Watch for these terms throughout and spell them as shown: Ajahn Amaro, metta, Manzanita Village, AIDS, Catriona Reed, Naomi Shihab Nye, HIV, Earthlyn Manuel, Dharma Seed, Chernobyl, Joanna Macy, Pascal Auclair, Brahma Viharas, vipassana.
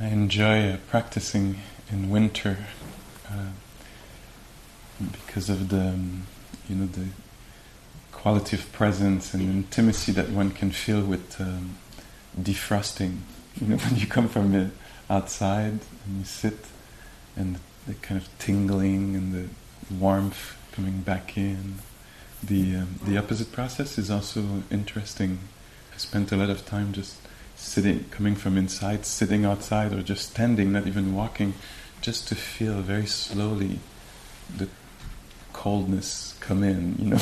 I enjoy practicing in winter because of the quality of presence and intimacy that one can feel with defrosting. When you come from outside and you sit, and the kind of tingling and the warmth coming back in. The opposite process is also interesting. I spent a lot of time just sitting, coming from inside, sitting outside, or just standing, not even walking, just to feel very slowly the coldness come in,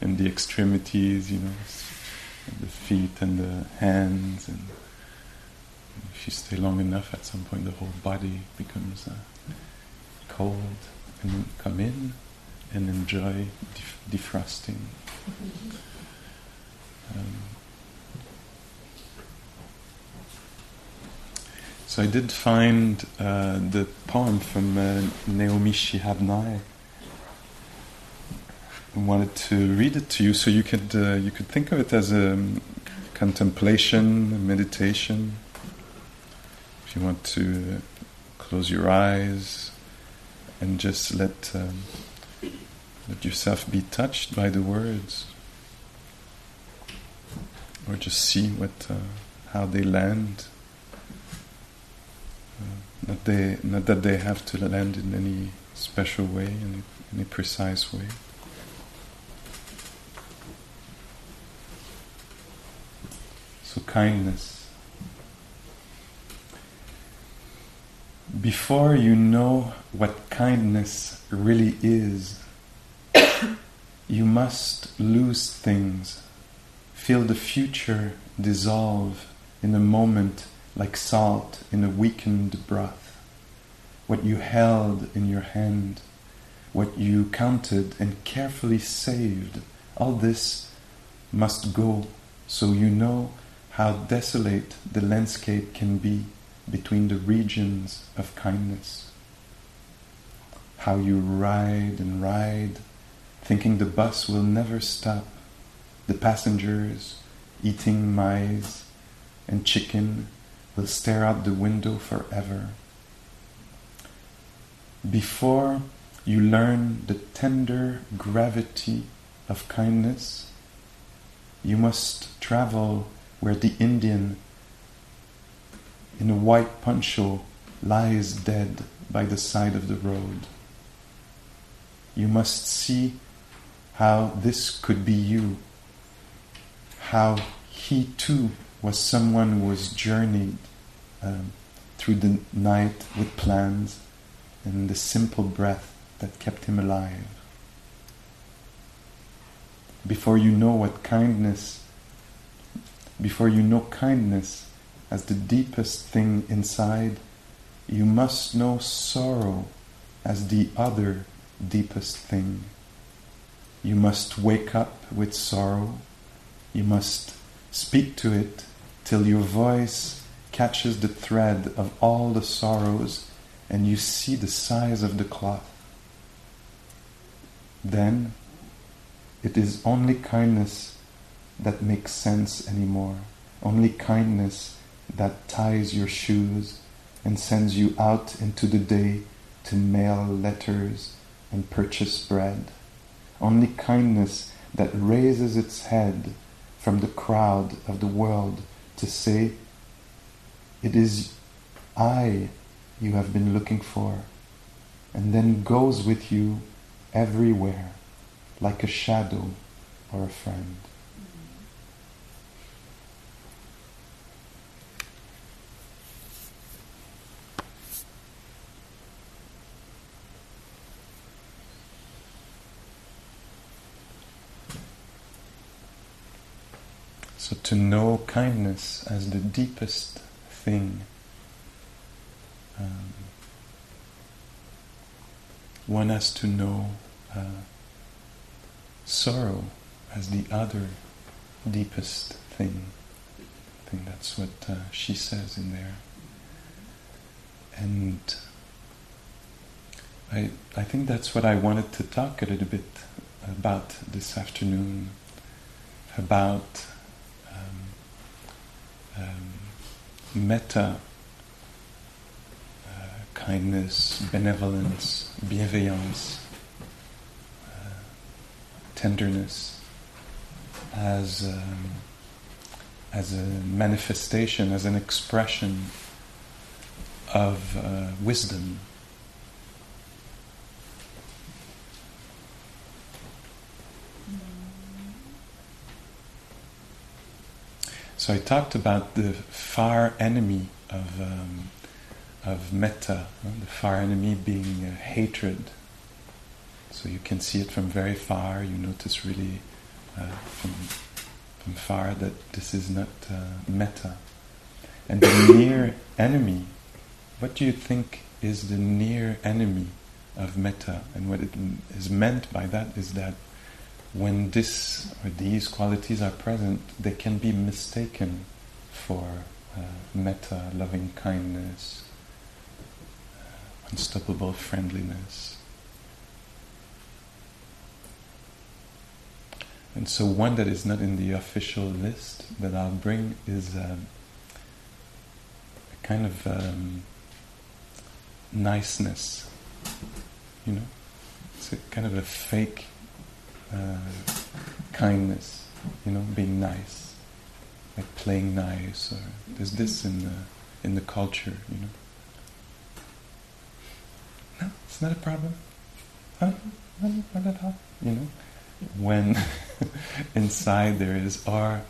and the extremities, the feet and the hands, and if you stay long enough, at some point the whole body becomes cold, and then come in and enjoy defrosting. So I did find the poem from Naomi Shihab Nye. I wanted to read it to you so you could think of it as a contemplation, a meditation. If you want to close your eyes and just let yourself be touched by the words, or just see how they land. Not that they have to land in any special way, in any precise way. So, kindness. Before you know what kindness really is, you must lose things, feel the future dissolve in a moment like salt in a weakened broth. What you held in your hand, what you counted and carefully saved, all this must go, so you know how desolate the landscape can be between the regions of kindness. How you ride and ride, thinking the bus will never stop, the passengers eating maize and chicken will stare out the window forever. Before you learn the tender gravity of kindness, you must travel where the Indian in a white poncho lies dead by the side of the road. You must see how this could be you, how he too was someone who was journeyed through the night with plans and the simple breath that kept him alive. Before you know kindness as the deepest thing inside, you must know sorrow as the other deepest thing. You must wake up with sorrow. You must speak to it till your voice catches the thread of all the sorrows and you see the size of the cloth. Then it is only kindness that makes sense anymore, only kindness that ties your shoes and sends you out into the day to mail letters and purchase bread, only kindness that raises its head from the crowd of the world to say, "It is I you have been looking for," and then goes with you everywhere like a shadow or a friend. So to know kindness as the deepest thing, one has to know sorrow as the other deepest thing. I think that's what she says in there. And I think that's what I wanted to talk a little bit about this afternoon, about metta kindness, benevolence, bienveillance, tenderness, as a manifestation, as an expression of wisdom. So I talked about the far enemy of metta, the far enemy being hatred. So you can see it from very far. You notice really from far that this is not metta. And the near enemy. What do you think is the near enemy of metta? And what it is meant by that is that when this or these qualities are present, they can be mistaken for metta, loving kindness, unstoppable friendliness. And so one that is not in the official list that I'll bring is a kind of niceness, you know? It's a kind of a fake kindness, you know, being nice, like playing nice, or there's this in the culture, you know. No, it's not a problem. Not at all, you know. When inside there is, or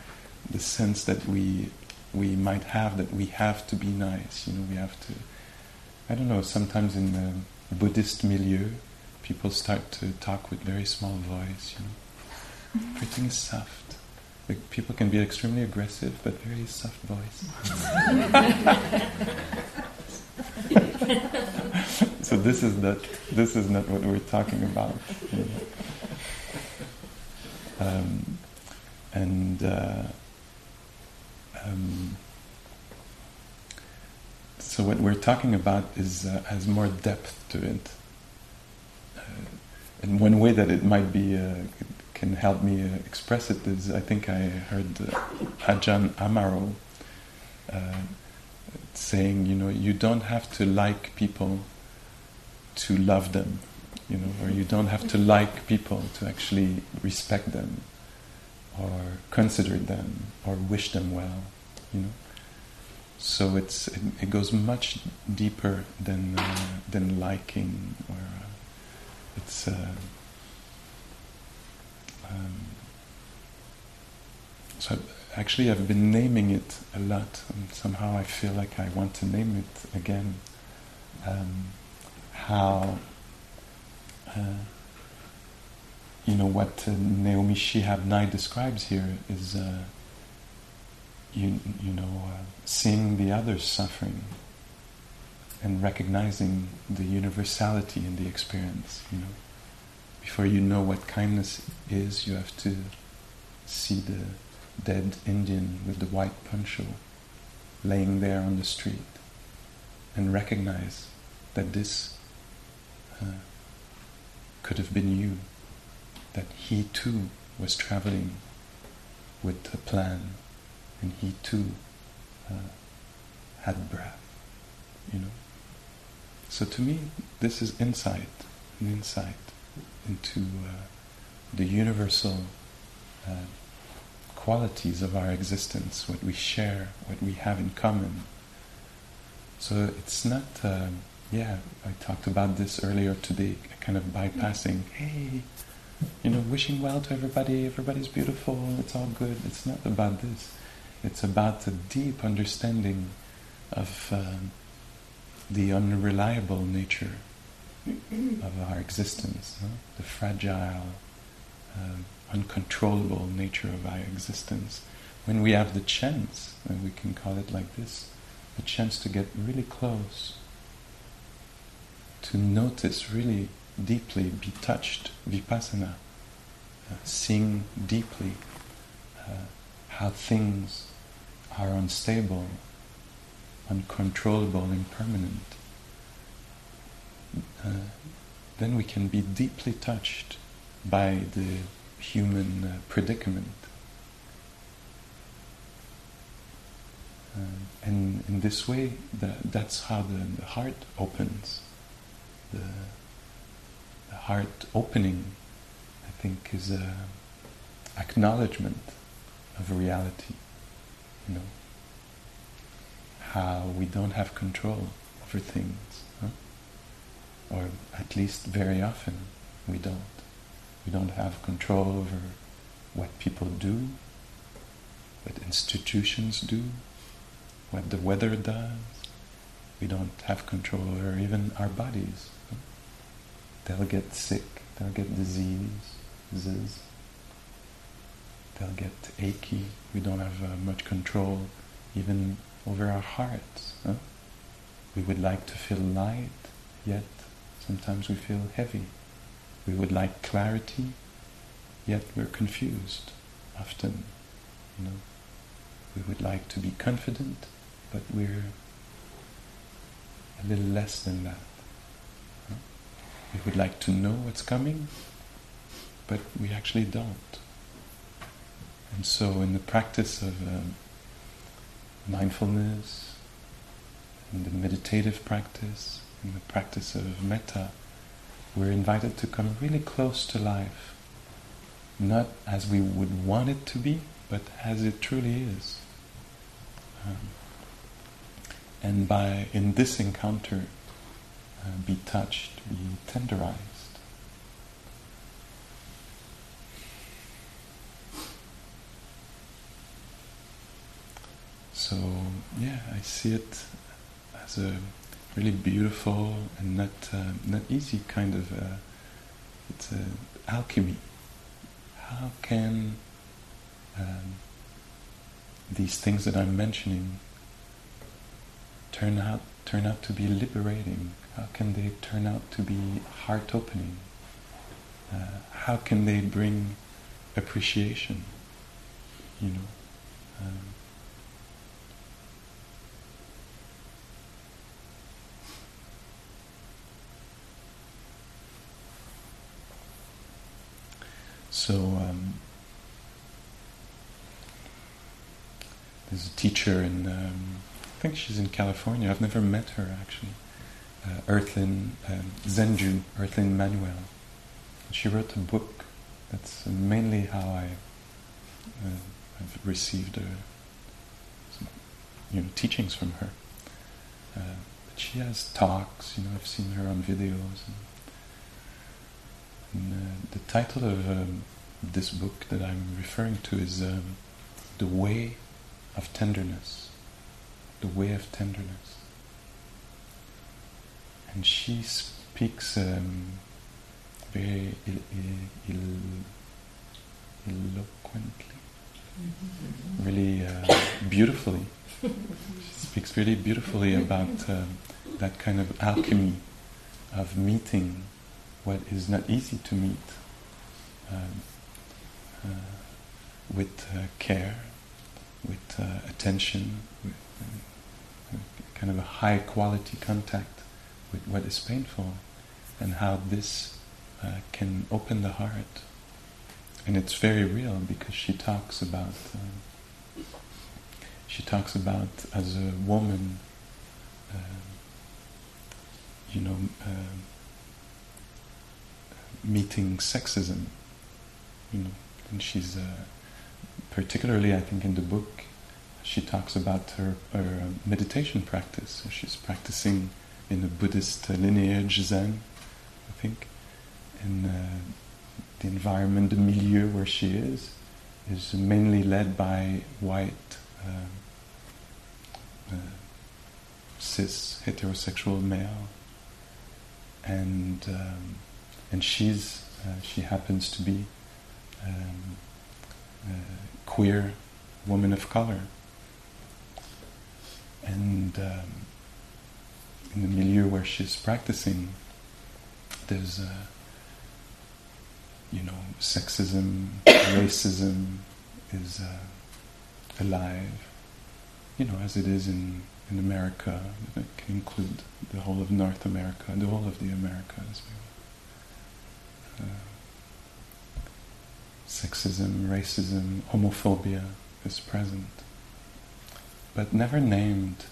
the sense that we might have that we have to be nice, you know, we have to. I don't know. Sometimes in the Buddhist milieu, people start to talk with very small voice, you know. Everything is soft. Like, people can be extremely aggressive, but very soft voice. So this is not what we're talking about. You know. So what we're talking about is has more depth to it. And one way that it might be, can help me express it is, I think I heard Ajahn Amaro saying, you know, you don't have to like people to love them, you know, or you don't have to like people to actually respect them, or consider them, or wish them well, you know. So it goes much deeper than liking or. It's so actually I've been naming it a lot, and somehow I feel like I want to name it again. How you know what Naomi Shihab Nye describes here is seeing the other's suffering. And recognizing the universality in the experience, you know. Before you know what kindness is, you have to see the dead Indian with the white poncho laying there on the street, and recognize that this could have been you, that he too was traveling with a plan, and he too had breath, you know. So to me, this is an insight into the universal qualities of our existence, what we share, what we have in common. So it's not, I talked about this earlier today, kind of bypassing, hey, you know, wishing well to everybody, everybody's beautiful, it's all good. It's not about this. It's about the deep understanding of the unreliable nature of our existence, no? The fragile, uncontrollable nature of our existence. When we have the chance, and we can call it like this, the chance to get really close, to notice really deeply, be touched, vipassana, seeing deeply how things are unstable, uncontrollable, impermanent, then we can be deeply touched by the human predicament. And in this way, that's how the heart opens. The heart opening, I think, is an acknowledgement of reality. You know, how we don't have control over things, huh? Or at least very often we don't. We don't have control over what people do, what institutions do, what the weather does. We don't have control over even our bodies. They'll get sick, they'll get diseases, they'll get achy. We don't have much control even over our hearts. Huh? We would like to feel light, yet sometimes we feel heavy. We would like clarity, yet we're confused often. You know, we would like to be confident, but we're a little less than that. Huh? We would like to know what's coming, but we actually don't. And so in the practice of mindfulness, in the meditative practice, in the practice of metta, we're invited to come really close to life, not as we would want it to be, but as it truly is. And by, in this encounter, be touched, be tenderized. So, yeah, I see it as a really beautiful and not easy kind of it's alchemy. How can these things that I'm mentioning turn out to be liberating? How can they turn out to be heart-opening? How can they bring appreciation? You know. So, there's a teacher in, I think she's in California, I've never met her actually, Earthlyn Manuel. She wrote a book. That's mainly how I've received some, you know, teachings from her. But she has talks, you know, I've seen her on videos. And the title of this book that I'm referring to is The Way of Tenderness. The Way of Tenderness. And she speaks very eloquently, really beautifully. She speaks really beautifully about that kind of alchemy of meeting what is not easy to meet with care, with attention, with kind of a high quality contact with what is painful, and how this can open the heart. And it's very real, because she talks about as a woman, you know, meeting sexism, you know. And she's particularly, I think, in the book, she talks about her meditation practice. So she's practicing in a Buddhist lineage, Zen, I think, and the environment, the milieu where she is mainly led by white, cis, heterosexual male, and she happens to be a queer woman of color. And in the milieu where she's practicing, there's you know, sexism, racism is alive, you know, as it is in America. It can include the whole of North America, the whole of the Americas. Sexism, racism, homophobia is present. but never named,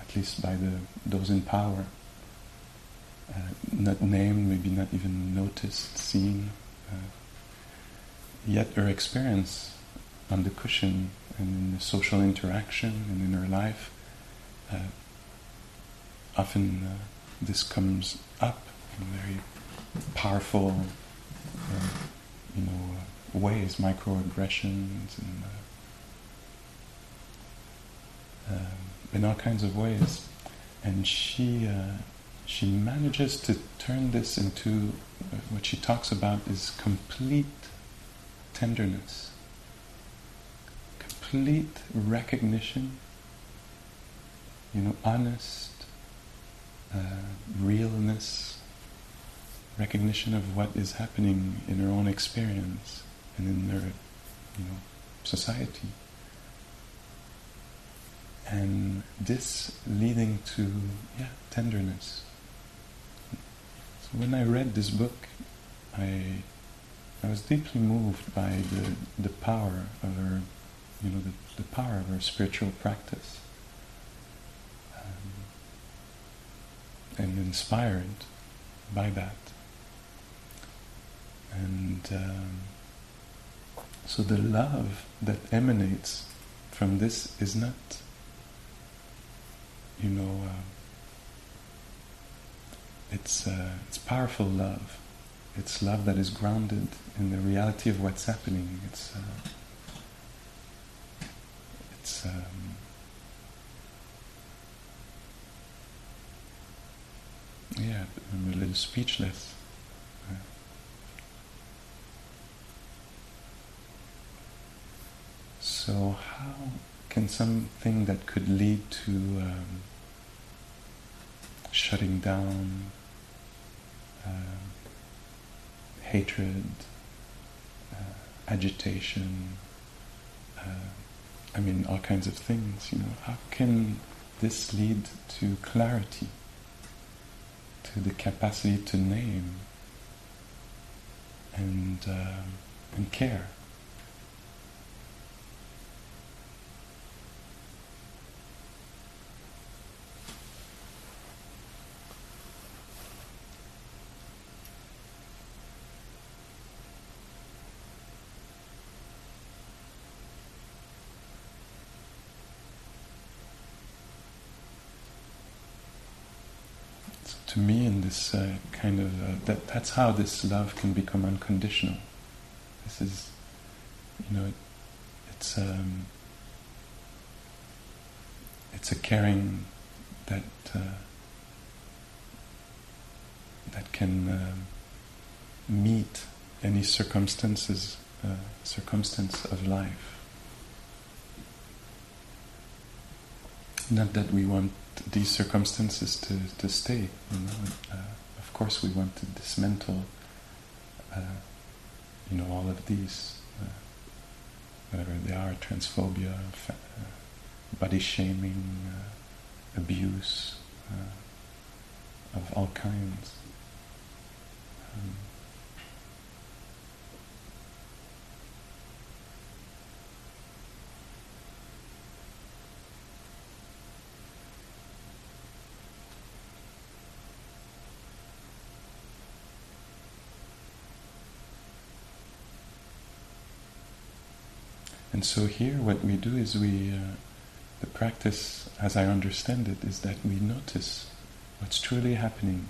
at least by those in power. Not named, maybe not even noticed, seen. Yet her experience on the cushion and in the social interaction and in her life, often this comes up in very powerful ways, microaggressions and in all kinds of ways. And she manages to turn this into what she talks about is complete tenderness, complete recognition, honest realness, recognition of what is happening in her own experience and in her society. And this leading to tenderness. So when I read this book, I was deeply moved by the power of her, the power of her spiritual practice, and inspired by that. And so the love that emanates from this is not, it's powerful love. It's love that is grounded in the reality of what's happening. I'm a little speechless. So how can something that could lead to shutting down, hatred, agitation, all kinds of things, how can this lead to clarity, to the capacity to name and care? To me, in this kind of that's how this love can become unconditional. This is, it's a caring that can meet any circumstance of life. Not that we want these circumstances to stay, of course we want to dismantle all of these, whatever they are, transphobia, body shaming, abuse of all kinds. And so here what we do is the practice, as I understand it, is that we notice what's truly happening.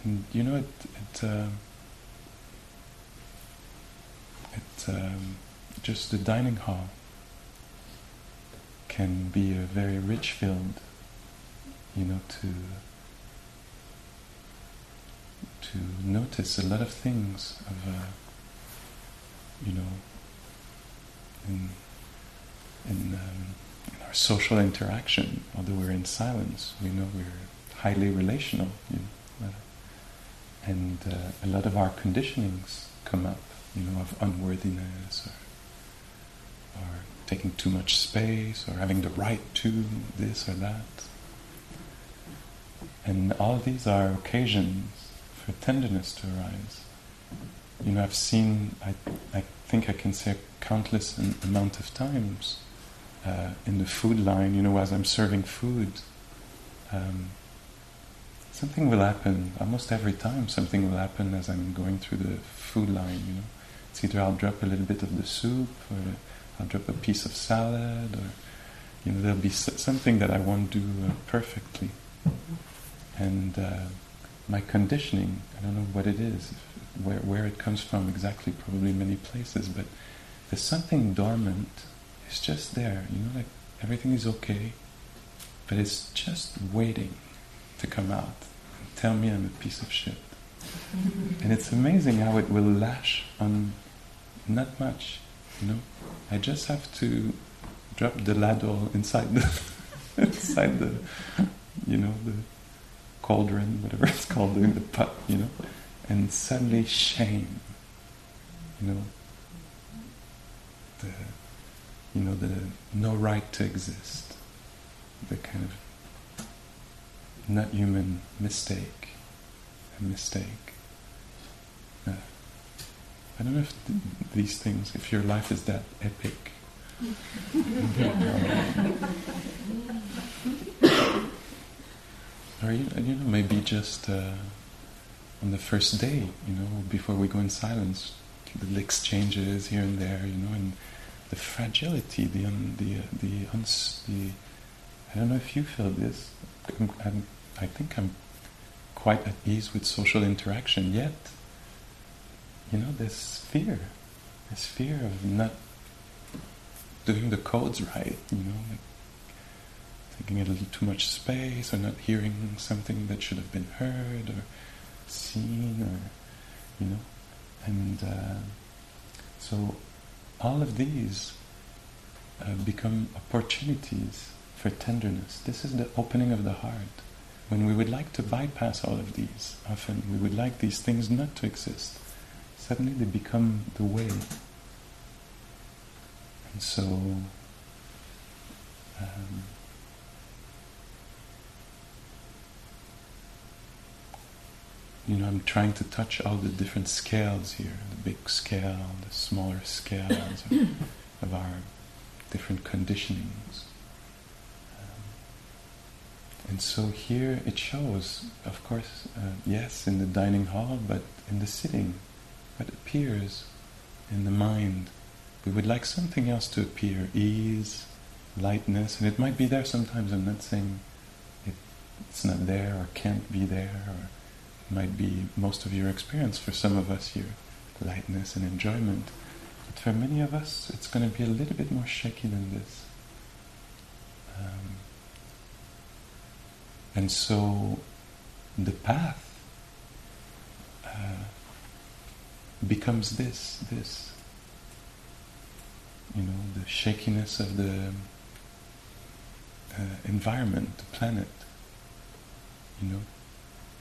And just the dining hall can be a very rich field, to notice a lot of things of in our social interaction. Although we're in silence, we know we're highly relational, and a lot of our conditionings come up, of unworthiness or taking too much space or having the right to this or that, and all these are occasions for tenderness to arise. I've seen, I think I can say countless amount of times in the food line, you know, as I'm serving food, something will happen. Almost every time something will happen as I'm going through the food line, you know. It's either I'll drop a little bit of the soup, or I'll drop a piece of salad, or, you know, there'll be something that I won't do perfectly. And my conditioning, I don't know what it is, where it comes from exactly, probably many places, but there's something dormant. It's just there, you know, like everything is okay, but it's just waiting to come out and tell me I'm a piece of shit. And it's amazing how it will lash on not much, you know. I just have to drop the ladle inside the inside the, you know, the cauldron, whatever it's called, in the pot, you know, and suddenly shame, you know, the no right to exist, the kind of not human mistake. I don't know if these things, if your life is that epic. Or, you know, maybe just on the first day, you know, before we go in silence, the exchanges here and there, you know, and the fragility, the I don't know if you feel this. I think I'm quite at ease with social interaction, yet, you know, this fear of not doing the codes right, you know, like taking a little too much space, or not hearing something that should have been heard or seen, or, you know, and so all of these become opportunities for tenderness. This is the opening of the heart. When we would like to bypass all of these, often we would like these things not to exist. Suddenly they become the way. And so, you know, I'm trying to touch all the different scales here, the big scale, the smaller scales of our different conditionings. And so here it shows, of course, yes, in the dining hall, but in the sitting, what appears in the mind. We would like something else to appear, ease, lightness, and it might be there sometimes. I'm not saying it's not there or can't be there, or it might be most of your experience for some of us here, lightness and enjoyment. But for many of us, it's going to be a little bit more shaky than this. And so the path becomes this, you know, the shakiness of the environment, the planet, you know.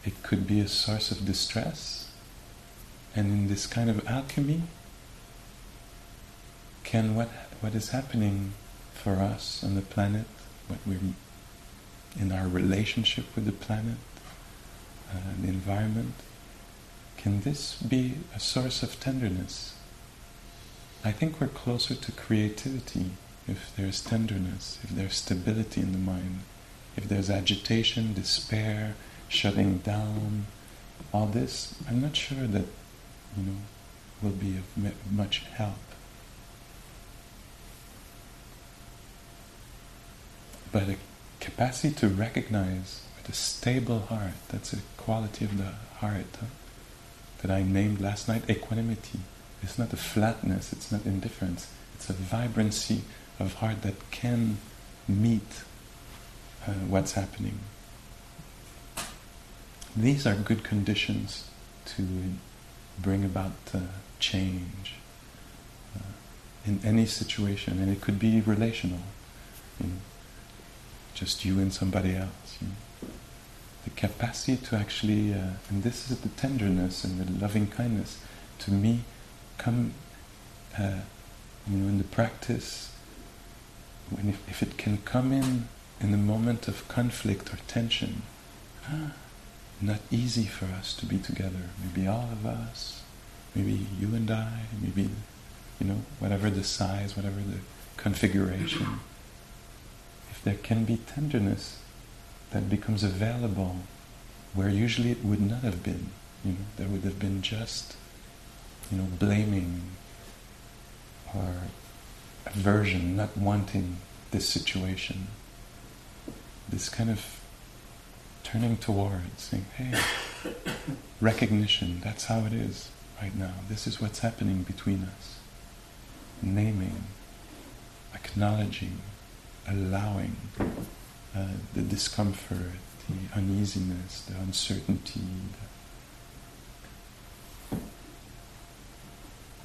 It could be a source of distress, and in this kind of alchemy, can what is happening for us on the planet, what we're in our relationship with the planet, the environment, can this be a source of tenderness? I think we're closer to creativity if there's tenderness, if there's stability in the mind, if there's agitation, despair, shutting down, all this, I'm not sure that, you know, will be of much help. But a capacity to recognize with a stable heart, that's a quality of the heart, huh? That I named last night, equanimity. It's not a flatness, it's not indifference, it's a vibrancy of heart that can meet what's happening. These are good conditions to bring about change in any situation, and it could be relational, you know, just you and somebody else, you know. The capacity to actually, and this is the tenderness and the loving kindness, to me, come, you know, in the practice, when if it can come in the moment of conflict or tension, not easy for us to be together. Maybe all of us, maybe you and I, maybe you know, whatever the size, whatever the configuration. If there can be tenderness that becomes available where usually it would not have been, you know, there would have been just, you know, blaming or aversion, not wanting this situation, this kind of turning towards, saying, hey, recognition, that's how it is right now, this is what's happening between us. Naming, acknowledging, allowing the discomfort, the uneasiness, the uncertainty,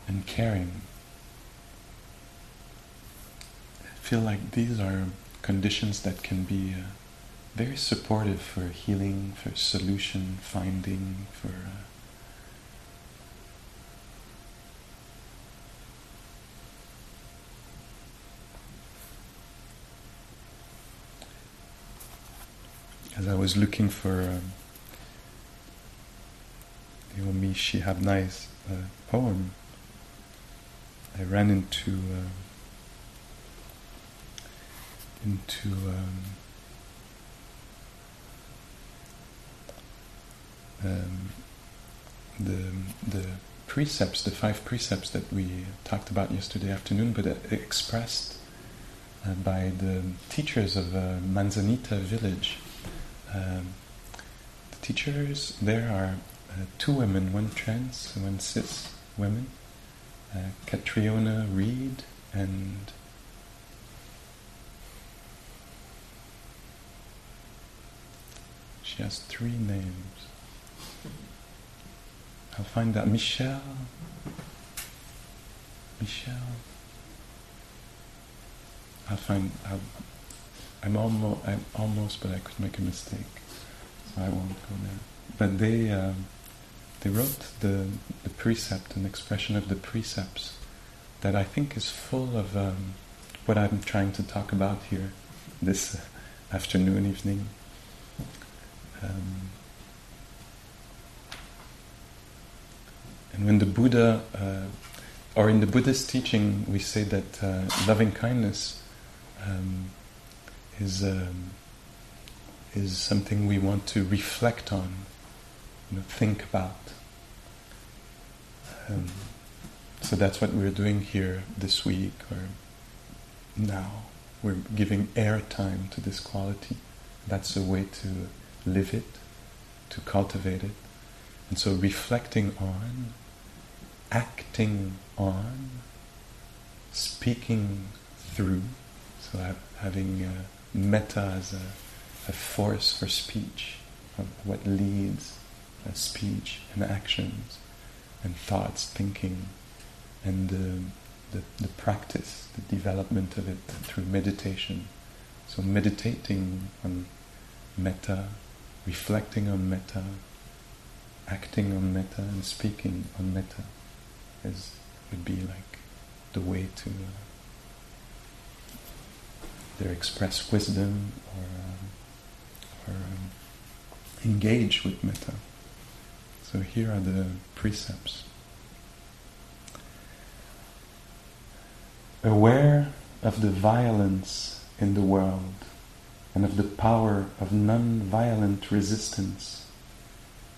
and caring. I feel like these are conditions that can be very supportive for healing, for solution finding, for as I was looking for Naomi Shihab Nye's poem, I ran into the precepts, the 5 precepts that we talked about yesterday afternoon, but expressed by the teachers of Manzanita Village. The teachers there are 2 women, 1 trans, 1 cis women, Catriona Reed and she has 3 names. I'll find out. Michelle. I'm almost, but I could make a mistake, so I won't go there. But they wrote the precept, an expression of the precepts that I think is full of what I'm trying to talk about here this afternoon, evening. And when the Buddha, or in the Buddhist teaching, we say that loving kindness is something we want to reflect on, you know, think about. So that's what we're doing here this week or now. We're giving airtime to this quality. That's a way to live it, to cultivate it. And so reflecting on, acting on, speaking through, so having metta as a force for speech, of what leads speech and actions and thoughts, thinking, and the practice, the development of it through meditation. So meditating on metta, reflecting on metta, acting on metta, and speaking on metta would be like the way to either express wisdom or engage with metta. So here are the precepts. Aware of the violence in the world and of the power of non-violent resistance,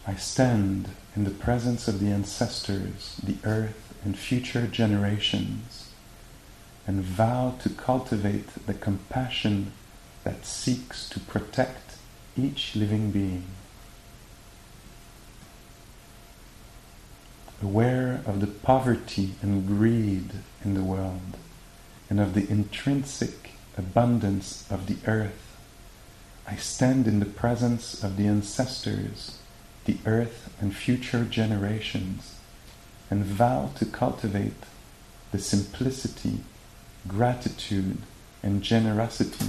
I stand in the presence of the ancestors, the earth, and future generations, and vow to cultivate the compassion that seeks to protect each living being. Aware of the poverty and greed in the world, and of the intrinsic abundance of the earth, I stand in the presence of the ancestors, the earth, and future generations, and vow to cultivate the simplicity, gratitude, and generosity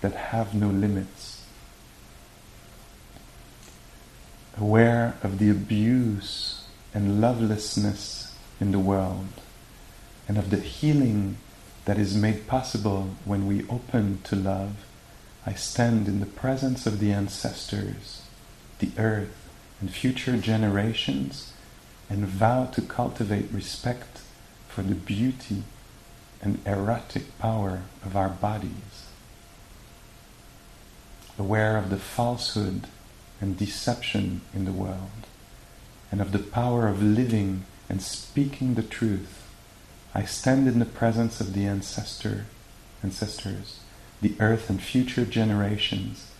that have no limits. Aware of the abuse and lovelessness in the world, and of the healing that is made possible when we open to love, I stand in the presence of the ancestors, the earth, and future generations, and vow to cultivate respect for the beauty and erotic power of our bodies, aware of the falsehood and deception in the world, and of the power of living and speaking the truth, I stand in the presence of the ancestors, the earth and future generations,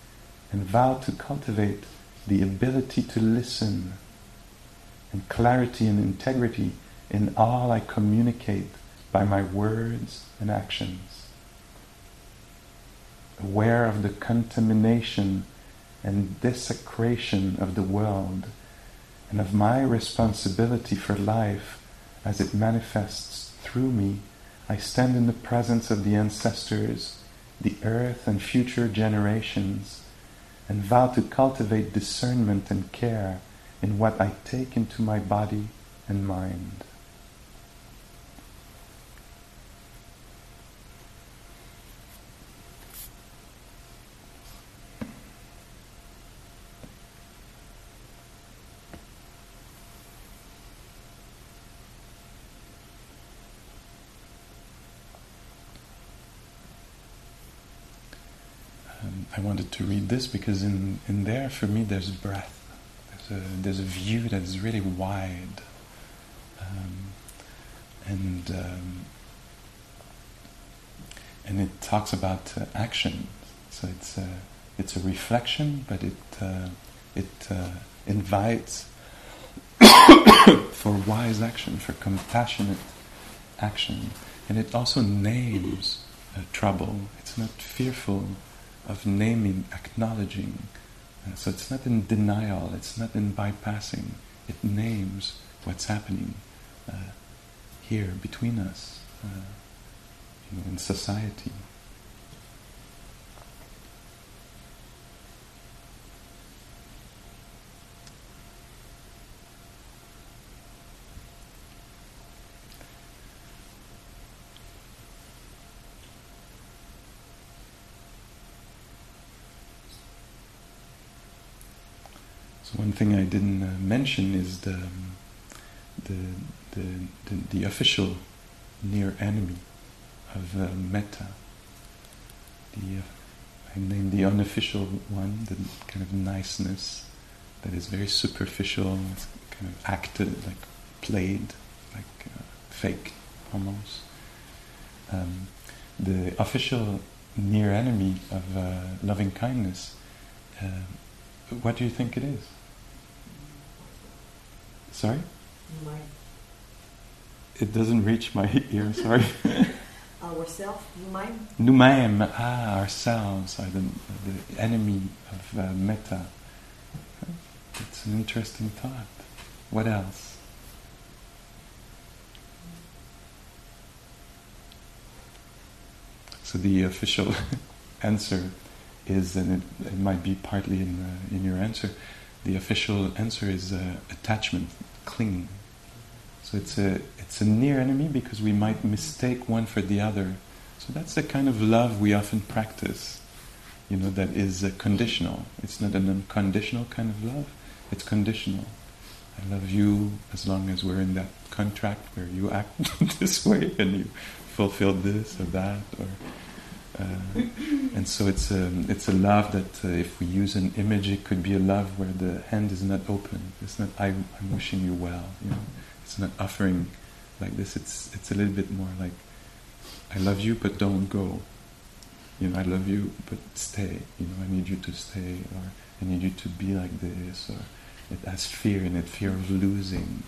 and vow to cultivate the ability to listen, and clarity and integrity in all I communicate by my words and actions. Aware of the contamination and desecration of the world, and of my responsibility for life as it manifests through me, I stand in the presence of the ancestors, the earth and future generations, and vow to cultivate discernment and care in what I take into my body and mind. I wanted to read this because in there, for me, there's breath. There's a view that is really wide. And it talks about action. So it's a reflection, but it invites for wise action, for compassionate action. And it also names trouble. It's not fearful of naming, acknowledging. So it's not in denial, it's not in bypassing. It names what's happening here between us, in society. One thing I didn't mention is the official near enemy of metta. I named the unofficial one, the kind of niceness that is very superficial, it's kind of acted, like played, like fake almost. The official near enemy of loving kindness. What do you think it is? Sorry? It doesn't reach my ear, sorry. Ourself, nous-mêmes? Nous-mêmes, ourselves are the enemy of metta. It's an interesting thought. What else? So the official answer is, and it might be partly in your answer, the official answer is attachment, clinging. So it's a near enemy because we might mistake one for the other. So that's the kind of love we often practice, that is conditional. It's not an unconditional kind of love, it's conditional. I love you as long as we're in that contract where you act this way and you fulfill this or that, or... and so it's a love that if we use an image, it could be a love where the hand is not open. It's not I'm wishing you well. It's not offering like this. It's a little bit more like I love you, but don't go. I love you, but stay. I need you to stay, or I need you to be like this. Or it has fear in it, fear of losing.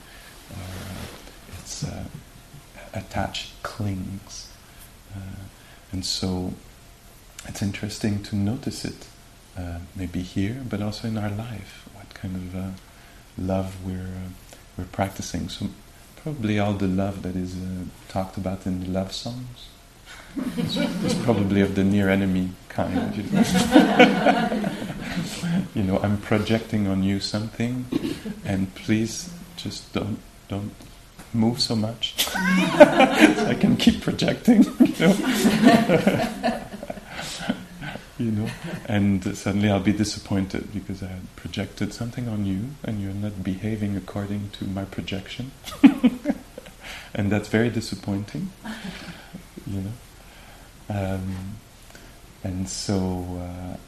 Or it's attached, clings. And so it's interesting to notice it, maybe here, but also in our life, what kind of love we're practicing. So probably all the love that is talked about in the love songs is probably of the near enemy kind. I'm projecting on you something, and please just don't move so much so I can keep projecting, and suddenly I'll be disappointed because I had projected something on you and you're not behaving according to my projection. and that's very disappointing, you know. And so,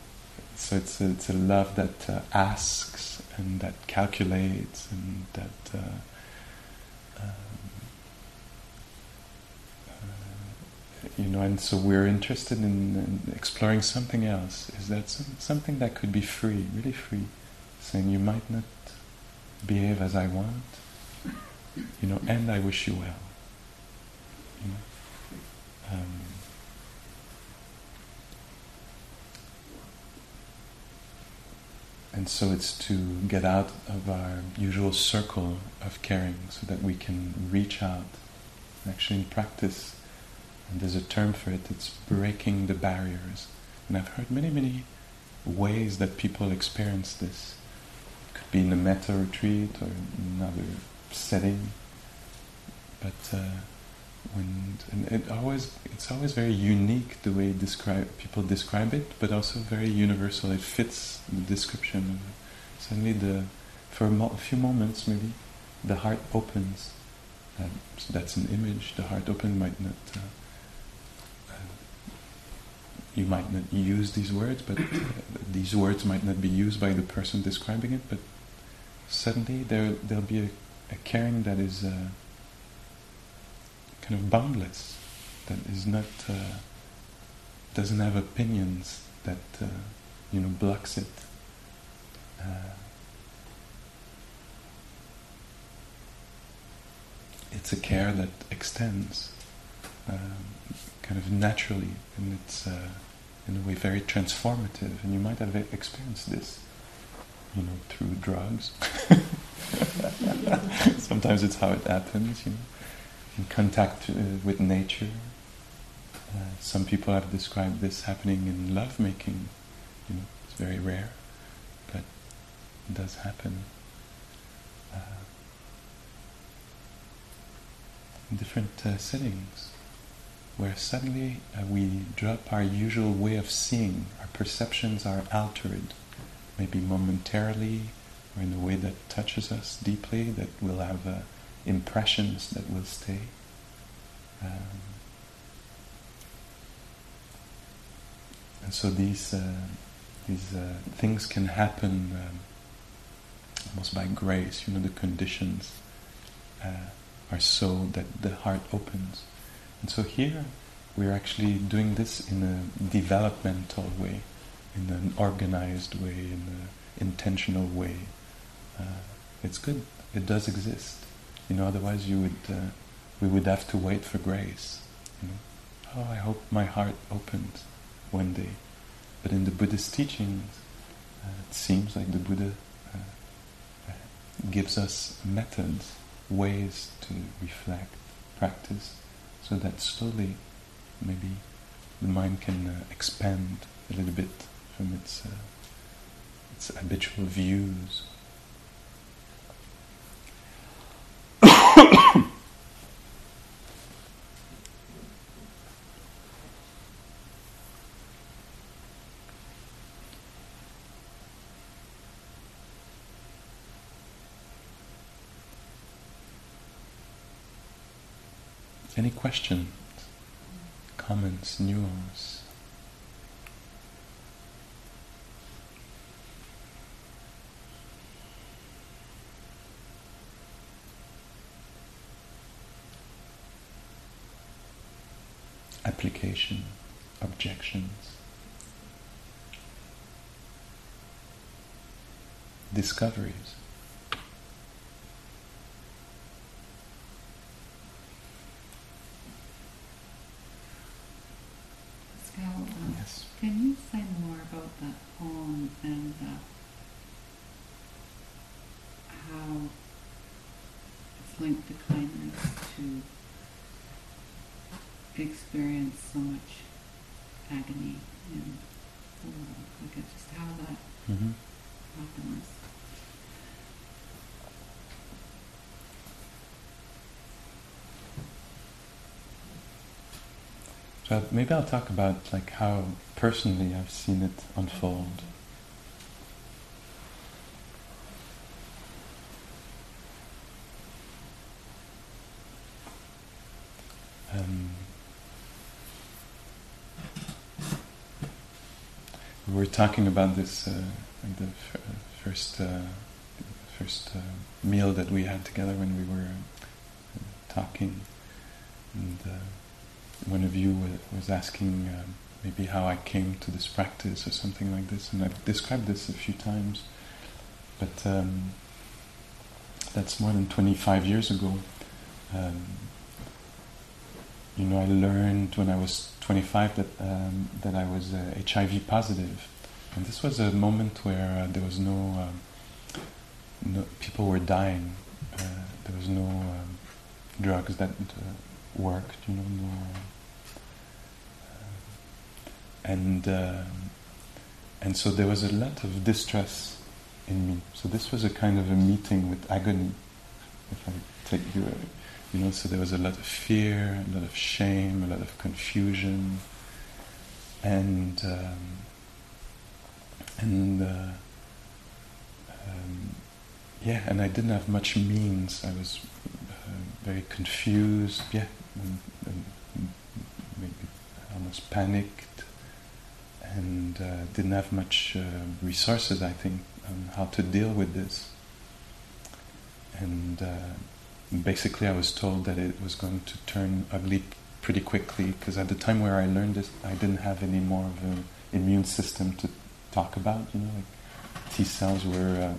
so it's a love that asks and that calculates and that you know. And so we're interested in exploring something else. Is that something that could be free, really free? Saying you might not behave as I want, you know, and I wish you well. You know. And so it's to get out of our usual circle of caring so that we can reach out. Actually, in practice, and there's a term for it, it's breaking the barriers. And I've heard many, many ways that people experience this. It could be in a metta retreat or in another setting. But it's always very unique the way people describe it, but also very universal. It fits the description. Suddenly, for a few moments maybe, the heart opens. That's an image. The heart opens might not. You might not use these words, but these words might not be used by the person describing it. But suddenly, there'll be a caring that is. Kind of boundless, that is not doesn't have opinions that you know, blocks it. It's a care that extends kind of naturally, and it's in a way very transformative. And you might have experienced this, you know, through drugs. Sometimes it's how it happens, you know. In contact with nature. Some people have described this happening in lovemaking. You know, it's very rare, but it does happen. In different settings, where suddenly we drop our usual way of seeing, our perceptions are altered, maybe momentarily, or in a way that touches us deeply, that will have impressions that will stay. And so these things can happen almost by grace. You know, the conditions are so that the heart opens. And so here we're actually doing this in a developmental way, in an organized way, in an intentional way. It's good. It does exist. You know, otherwise we would have to wait for grace. You know? Oh, I hope my heart opens one day. But in the Buddhist teachings, it seems like the Buddha gives us methods, ways to reflect, practice, so that slowly, maybe, the mind can expand a little bit from its habitual views. Any questions, comments, nuance? Application, objections, discoveries. Pascal, yes. Can you say more about that poem and how it's linked to kindness to experience so much agony in the world? Like, it's just how that happens. So maybe I'll talk about like how personally I've seen it unfold. we were talking about this at the first meal that we had together when we were talking, and one of you was asking maybe how I came to this practice or something like this, and I've described this a few times, but that's more than 25 years ago. I learned when I was 25 that I was HIV positive, and this was a moment where there was no people were dying. There was no drugs that worked, and so there was a lot of distress in me. So this was a kind of a meeting with agony. If I take you. So there was a lot of fear, a lot of shame, a lot of confusion, and I didn't have much means. I was very confused, and maybe almost panicked, and didn't have much resources, I think, on how to deal with this, and. Basically, I was told that it was going to turn ugly pretty quickly, because at the time where I learned this, I didn't have any more of an immune system to talk about. Like T cells were,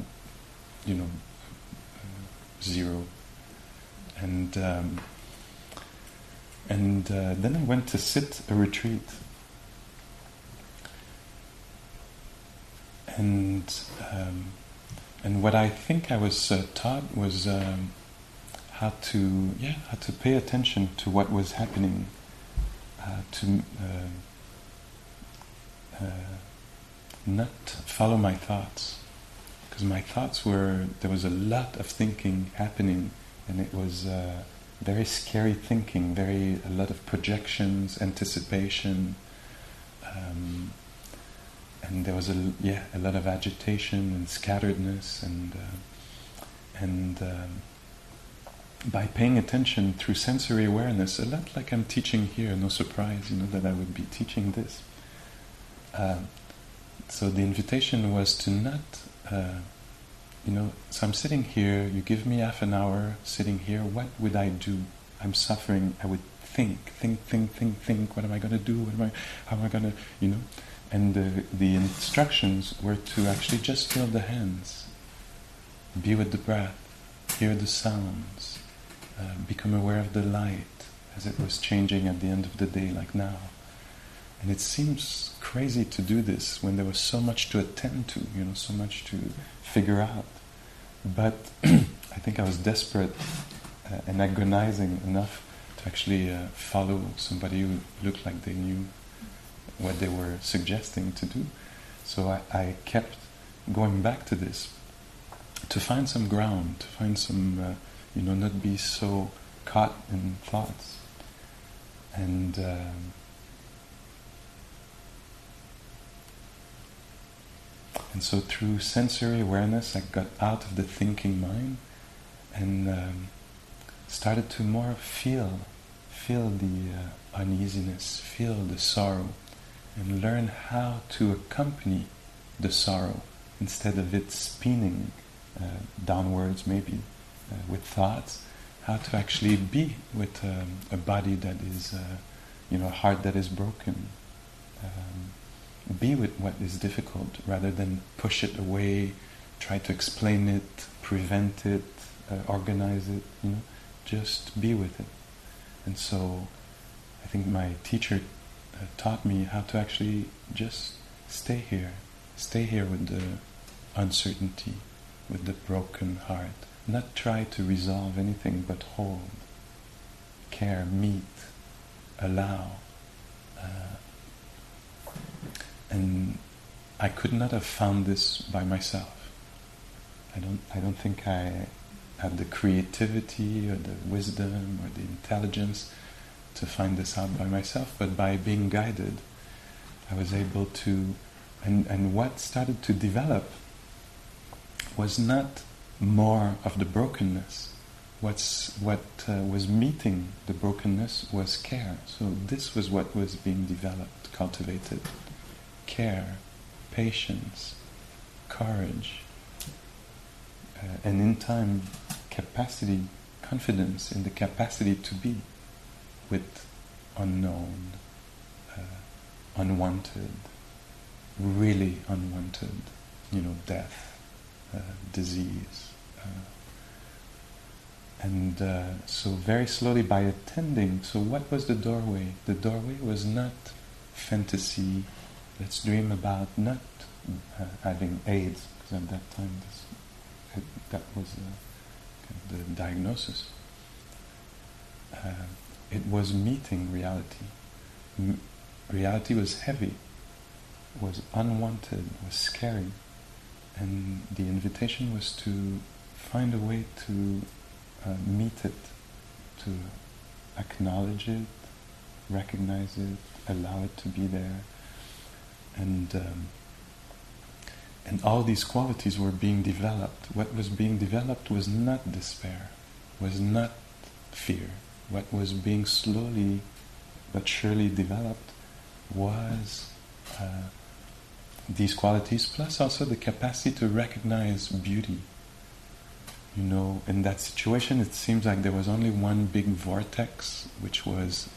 0. And then I went to sit a retreat, and what I think I was taught was. How to pay attention to what was happening, to not follow my thoughts, because my thoughts were, there was a lot of thinking happening, and it was very scary thinking, a lot of projections, anticipation, and there was a lot of agitation and scatteredness, by paying attention through sensory awareness, a lot like I'm teaching here, no surprise, that I would be teaching this. So the invitation was to not, so I'm sitting here, you give me half an hour sitting here, what would I do? I'm suffering, I would think, what am I going to do? How am I going to, And the instructions were to actually just feel the hands, be with the breath, hear the sounds, become aware of the light as it was changing at the end of the day, like now. And it seems crazy to do this when there was so much to attend to, so much to figure out. But I think I was desperate and agonizing enough to actually follow somebody who looked like they knew what they were suggesting to do. So I kept going back to this, to find some ground, to find some, not be so caught in thoughts. And so through sensory awareness, I got out of the thinking mind and started to more feel the uneasiness, feel the sorrow, and learn how to accompany the sorrow instead of it spinning downwards, maybe with thoughts, how to actually be with a body that is, a heart that is broken. Be with what is difficult rather than push it away, try to explain it, prevent it, organize it. Just be with it. And so, I think my teacher taught me how to actually just stay here with the uncertainty, with the broken heart, not try to resolve anything, but hold, care, meet, allow. And I could not have found this by myself. I don't think I had the creativity or the wisdom or the intelligence to find this out by myself, but by being guided, I was able to, and what started to develop was not more of the brokenness. What was meeting the brokenness was care. So this was what was being developed, cultivated. Care, patience, courage, and in time, capacity, confidence in the capacity to be with unknown, unwanted, really unwanted, death, disease. So very slowly by attending, so what was the doorway? The doorway was not fantasy, let's dream about not having AIDS, because at that time that was the diagnosis. It was meeting reality. Reality was heavy, was unwanted, was scary, and the invitation was to find a way to meet it, to acknowledge it, recognize it, allow it to be there, and all these qualities were being developed. What was being developed was not despair, was not fear. What was being slowly but surely developed was these qualities, plus also the capacity to recognize beauty. In that situation, it seems like there was only one big vortex, which was,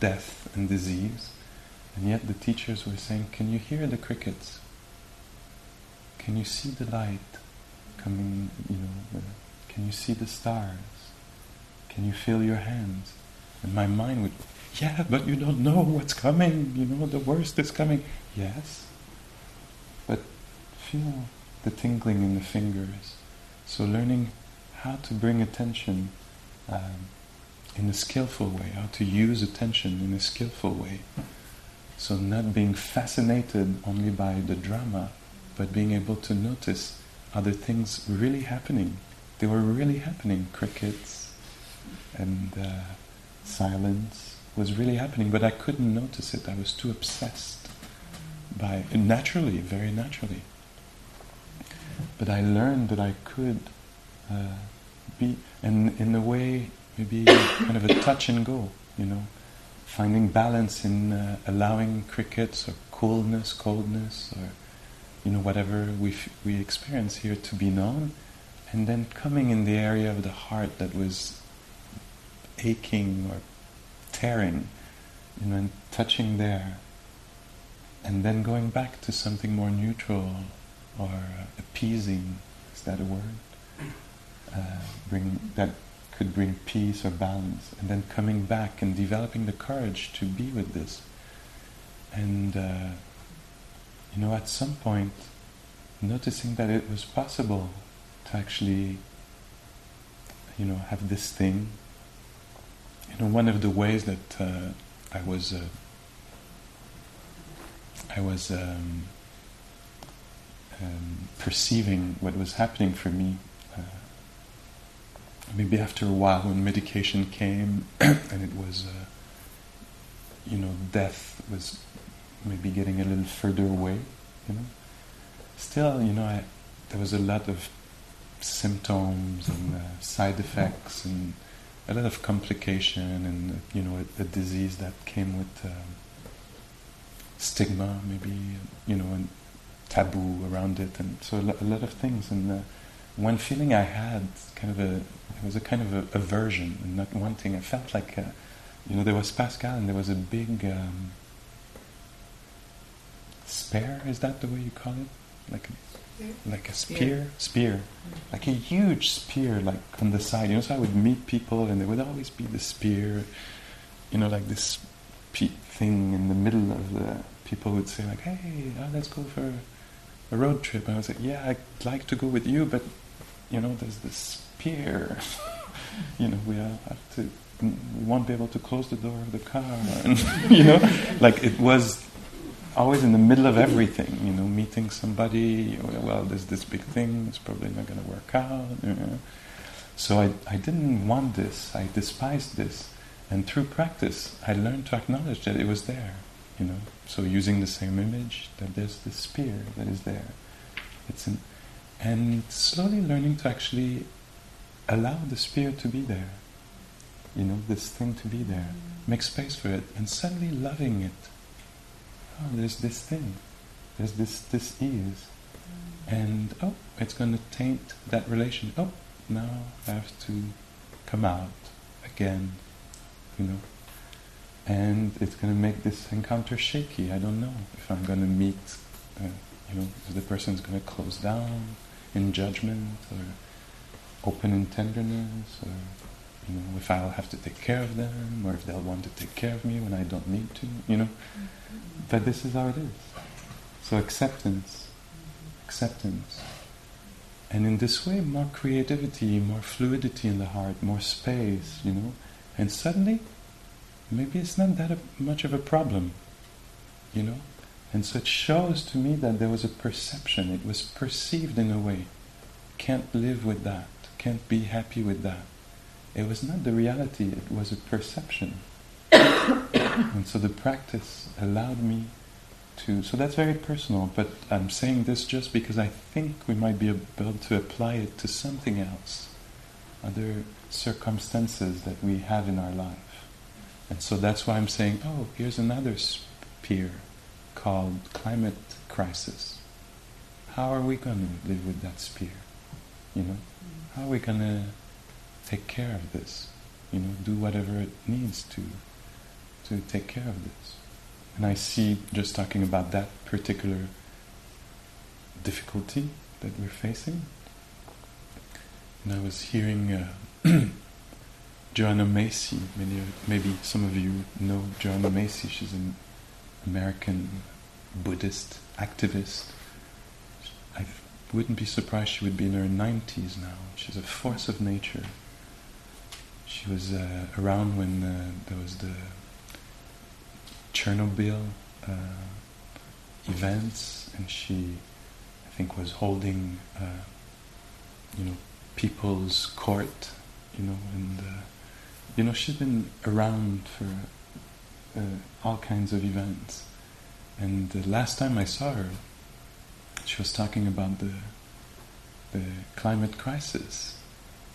death and disease. And yet the teachers were saying, can you hear the crickets? Can you see the light coming, can you see the stars? Can you feel your hands? And my mind would, yeah, but you don't know what's coming, the worst is coming. Yes, but feel the tingling in the fingers. So learning how to bring attention in a skillful way, how to use attention in a skillful way. So not being fascinated only by the drama, but being able to notice other things really happening. They were really happening. Crickets and silence was really happening, but I couldn't notice it. I was too obsessed by it, naturally, very naturally. But I learned that I could be, and in a way, maybe kind of a touch and go, finding balance in allowing crickets or coolness, coldness, or whatever we experience here to be known, and then coming in the area of the heart that was aching or tearing, and touching there, and then going back to something more neutral or appeasing, is that a word? That could bring peace or balance, and then coming back and developing the courage to be with this. And at some point, noticing that it was possible to actually, have this thing. One of the ways that I was perceiving what was happening for me, maybe after a while when medication came and it was death was maybe getting a little further away, still there was a lot of symptoms and side effects and a lot of complication and a disease that came with stigma, maybe and taboo around it, and so a lot of things. And one feeling I had, it was a kind of aversion and not wanting. I felt like, there was Pascal and there was a big spear. Is that the way you call it? Like a spear, like a huge spear, like on the side. So I would meet people and there would always be the spear, like this thing in the middle of the. People would say like, hey, let's go for a road trip. And I was like, yeah, I'd like to go with you, but, there's this spear. We won't be able to close the door of the car. And, like it was always in the middle of everything, meeting somebody. Well, there's this big thing. It's probably not going to work out. So I didn't want this. I despised this. And through practice, I learned to acknowledge that it was there. So using the same image, that there's this spear that is there. And slowly learning to actually allow the spear to be there, this thing to be there, make space for it, and suddenly loving it. Oh, there's this thing. There's this is, and oh, it's going to taint that relation. Oh, now I have to come out again, you know, and it's going to make this encounter shaky. I don't know if I'm going to meet, you know, if the person's going to close down in judgment or open in tenderness, or you know, if I'll have to take care of them, or if they'll want to take care of me when I don't need to, you know. But this is how it is. So acceptance. And in this way, more creativity, more fluidity in the heart, more space, you know. And suddenly, maybe it's not that much of a problem, you know. And so it shows to me that there was a perception. It was perceived in a way. Can't live with that. Can't be happy with that. It was not the reality, it was a perception. And so the practice allowed me to... So that's very personal, but I'm saying this just because I think we might be able to apply it to something else, other circumstances that we have in our life. And so that's why I'm saying, oh, here's another sphere called climate crisis. How are we going to live with that sphere? You know? How are we going to... take care of this, you know, do whatever it needs to take care of this. And I see, just talking about that particular difficulty that we're facing, and I was hearing Joanna Macy, maybe some of you know Joanna Macy. She's an American Buddhist activist. I wouldn't be surprised she would be in her 90s now. She's a force of nature. She was around when there was the Chernobyl events, and she, I think, was holding, you know, people's court, you know, and you know, she's been around for all kinds of events. And the last time I saw her, she was talking about the climate crisis,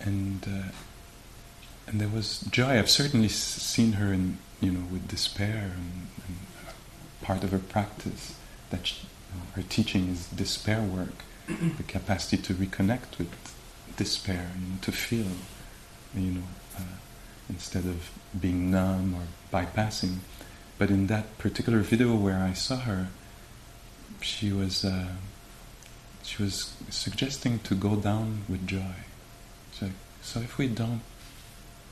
and there was joy. I've certainly seen her in, you know, with despair, and part of her practice, that she, you know, her teaching is despair work, the capacity to reconnect with despair, you know, to feel, you know, instead of being numb or bypassing. But in that particular video where I saw her, she was suggesting to go down with joy. So if we don't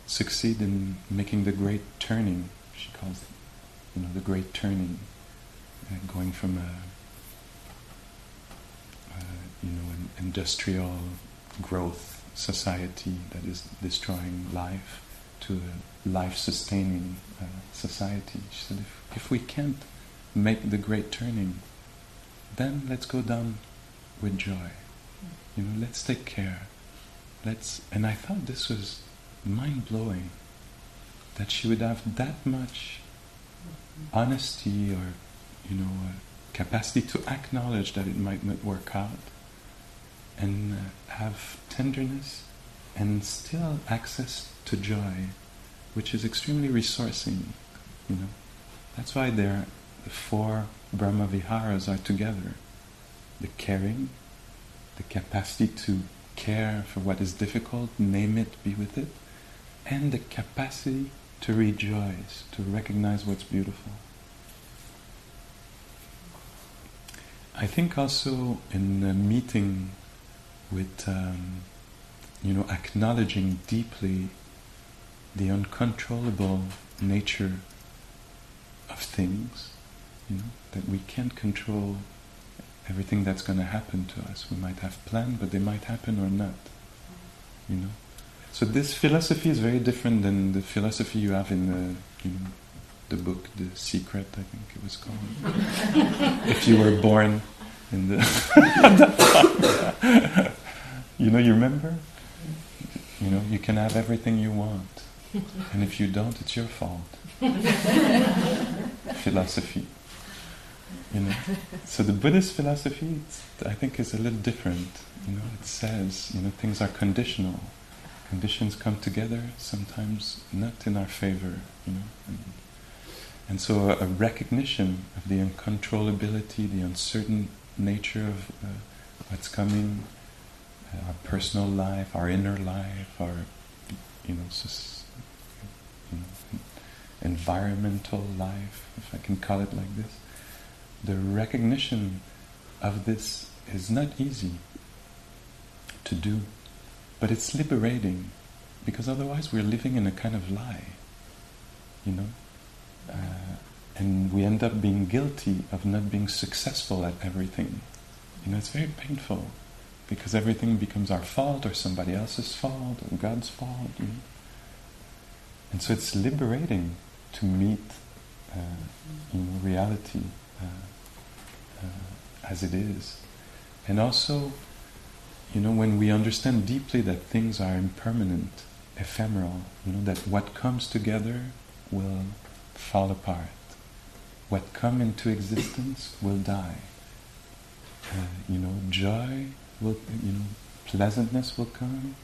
succeed in making the great turning, she calls it, you know, the great turning, going from a you know, an industrial growth society that is destroying life to a life-sustaining society. She said, if we can't make the great turning, then let's go down with joy. You know, let's take care. And I thought this was mind-blowing, that she would have that much honesty, or, you know, capacity to acknowledge that it might not work out, and have tenderness, and still access to joy, which is extremely resourcing, you know. That's why the four Brahma Viharas are together. The caring, the capacity to care for what is difficult, name it, be with it, and the capacity to rejoice, to recognize what's beautiful. I think also in the meeting with, you know, acknowledging deeply the uncontrollable nature of things, you know, that we can't control everything that's going to happen to us. We might have planned, but they might happen or not, you know. So this philosophy is very different than the philosophy you have in the, you know, the book, The Secret, I think it was called. If you were born in the... You know, you remember? You know, you can have everything you want. And if you don't, it's your fault. Philosophy. You know? So the Buddhist philosophy, I think, is a little different. You know, it says, you know, things are conditional. Conditions come together, sometimes not in our favor, you know. And And so a recognition of the uncontrollability, the uncertain nature of what's coming, our personal life, our inner life, our environmental life, if I can call it like this. The recognition of this is not easy to do, but it's liberating, because otherwise we're living in a kind of lie, and we end up being guilty of not being successful at everything. It's very painful, because everything becomes our fault, or somebody else's fault, or God's fault. And so it's liberating to meet reality as it is. And also, when we understand deeply that things are impermanent, ephemeral, that what comes together will fall apart. What comes into existence will die. Joy will, pleasantness will come,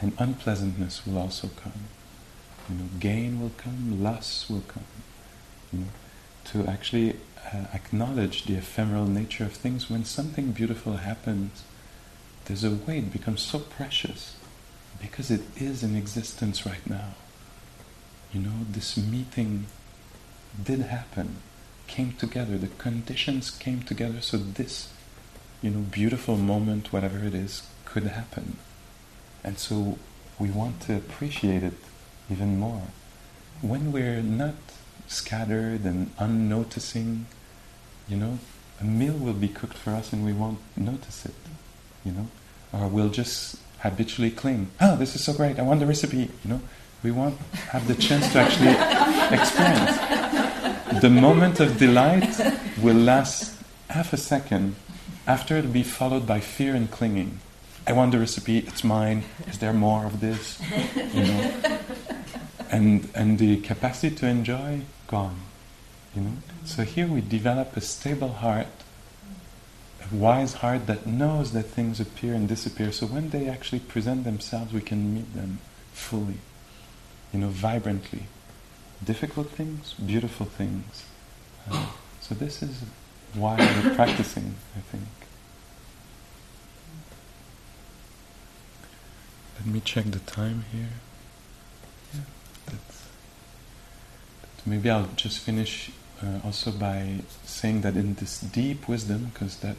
and unpleasantness will also come. Gain will come, loss will come. To actually acknowledge the ephemeral nature of things. When something beautiful happens, there's a way it becomes so precious, because it is in existence right now. This meeting did happen, came together, the conditions came together, so this, beautiful moment, whatever it is, could happen. And so we want to appreciate it even more. When we're not scattered and unnoticing, a meal will be cooked for us and we won't notice it, or we'll just habitually cling. Oh, this is so great, I want the recipe, We won't have the chance to actually experience. The moment of delight will last half a second. After, it'll be followed by fear and clinging. I want the recipe, it's mine, is there more of this? And the capacity to enjoy, gone. So here we develop a stable heart, a wise heart that knows that things appear and disappear, so when they actually present themselves, we can meet them fully, vibrantly. Difficult things, beautiful things. So this is why we're practicing, I think. Let me check the time here. Yeah, maybe I'll just finish also by saying that in this deep wisdom, because that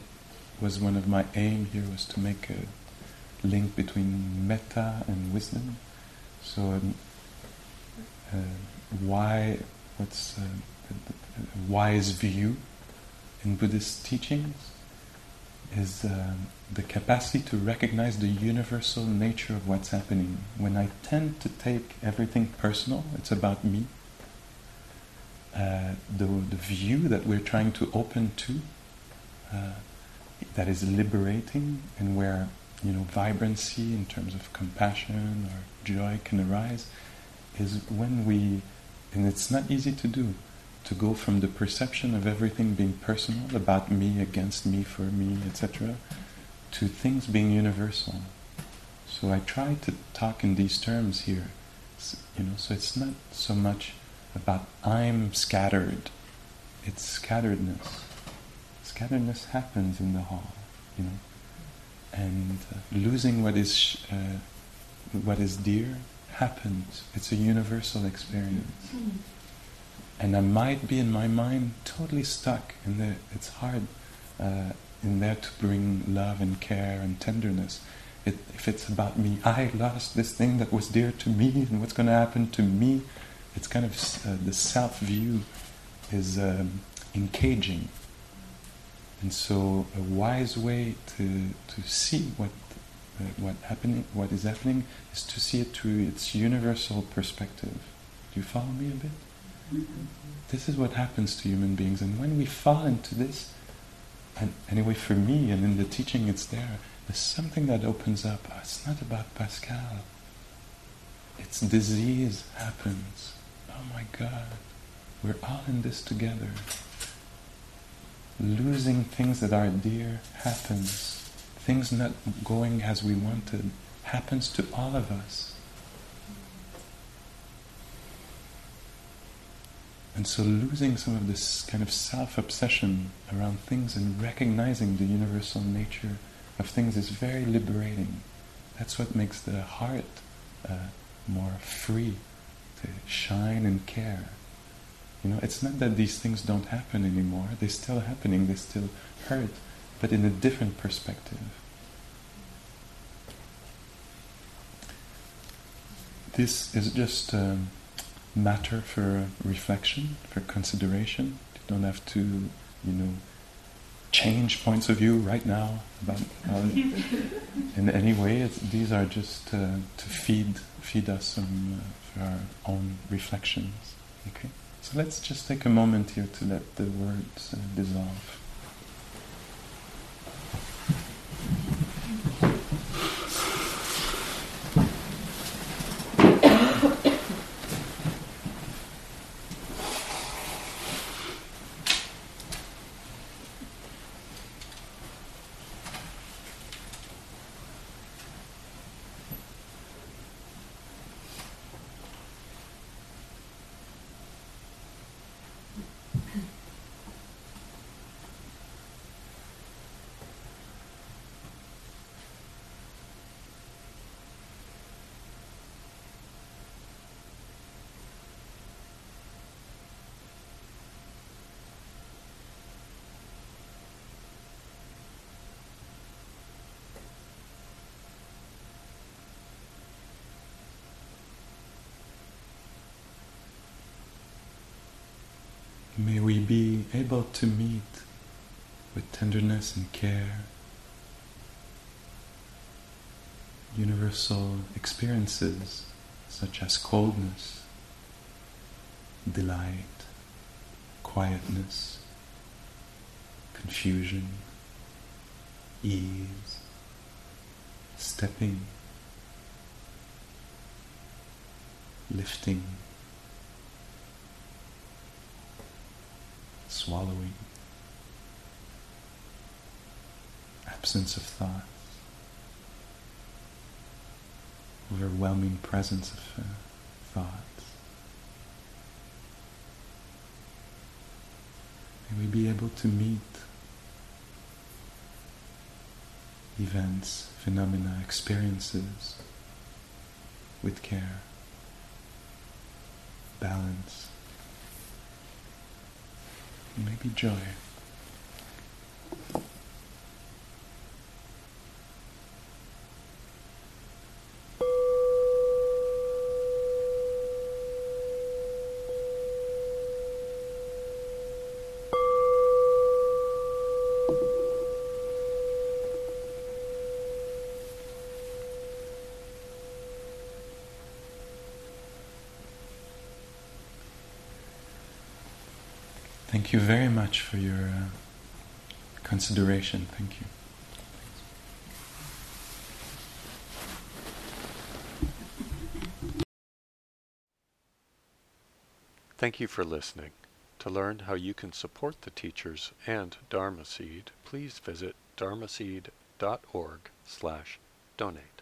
was one of my aim here, was to make a link between metta and wisdom. So a wise view in Buddhist teachings is the capacity to recognize the universal nature of what's happening. When I tend to take everything personal, it's about me, the view that we're trying to open to, that is liberating, and where vibrancy in terms of compassion or joy can arise, is when we, and it's not easy to do, to go from the perception of everything being personal, about me, against me, for me, etc., to things being universal. So I try to talk in these terms here, so it's not so much about I'm scattered, it's scatteredness. Scatteredness happens in the hall, and losing what is dear happens. It's a universal experience. And I might be in my mind totally stuck, and it's hard in there to bring love and care and tenderness. If it's about me, I lost this thing that was dear to me, and what's going to happen to me? It's kind of the self-view is engaging. And so a wise way to see what is happening is to see it through its universal perspective. Do you follow me a bit? This is what happens to human beings, and when we fall into this, and anyway for me and in the teaching it's there's something that opens up. It's not about Pascal, it's disease happens. Oh my God, we're all in this together. Losing things that are dear happens. Things not going as we wanted happens to all of us. And so losing some of this kind of self-obsession around things and recognizing the universal nature of things is very liberating. That's what makes the heart more free to shine and care. You know, it's not that these things don't happen anymore. They're still happening, they still hurt, but in a different perspective. This is just matter for reflection, for consideration. You don't have to, change points of view right now about in any way. These are just to feed us for our own reflections. Okay. So let's just take a moment here to let the words dissolve. May we be able to meet with tenderness and care universal experiences such as coldness, delight, quietness, confusion, ease, stepping, lifting, swallowing, absence of thoughts, overwhelming presence of thoughts. May we be able to meet events, phenomena, experiences with care, balance, maybe joy. Thank you very much for your consideration. Thank you. Thank you for listening. To learn how you can support the teachers and Dharma Seed, please visit dharmaseed.org/donate.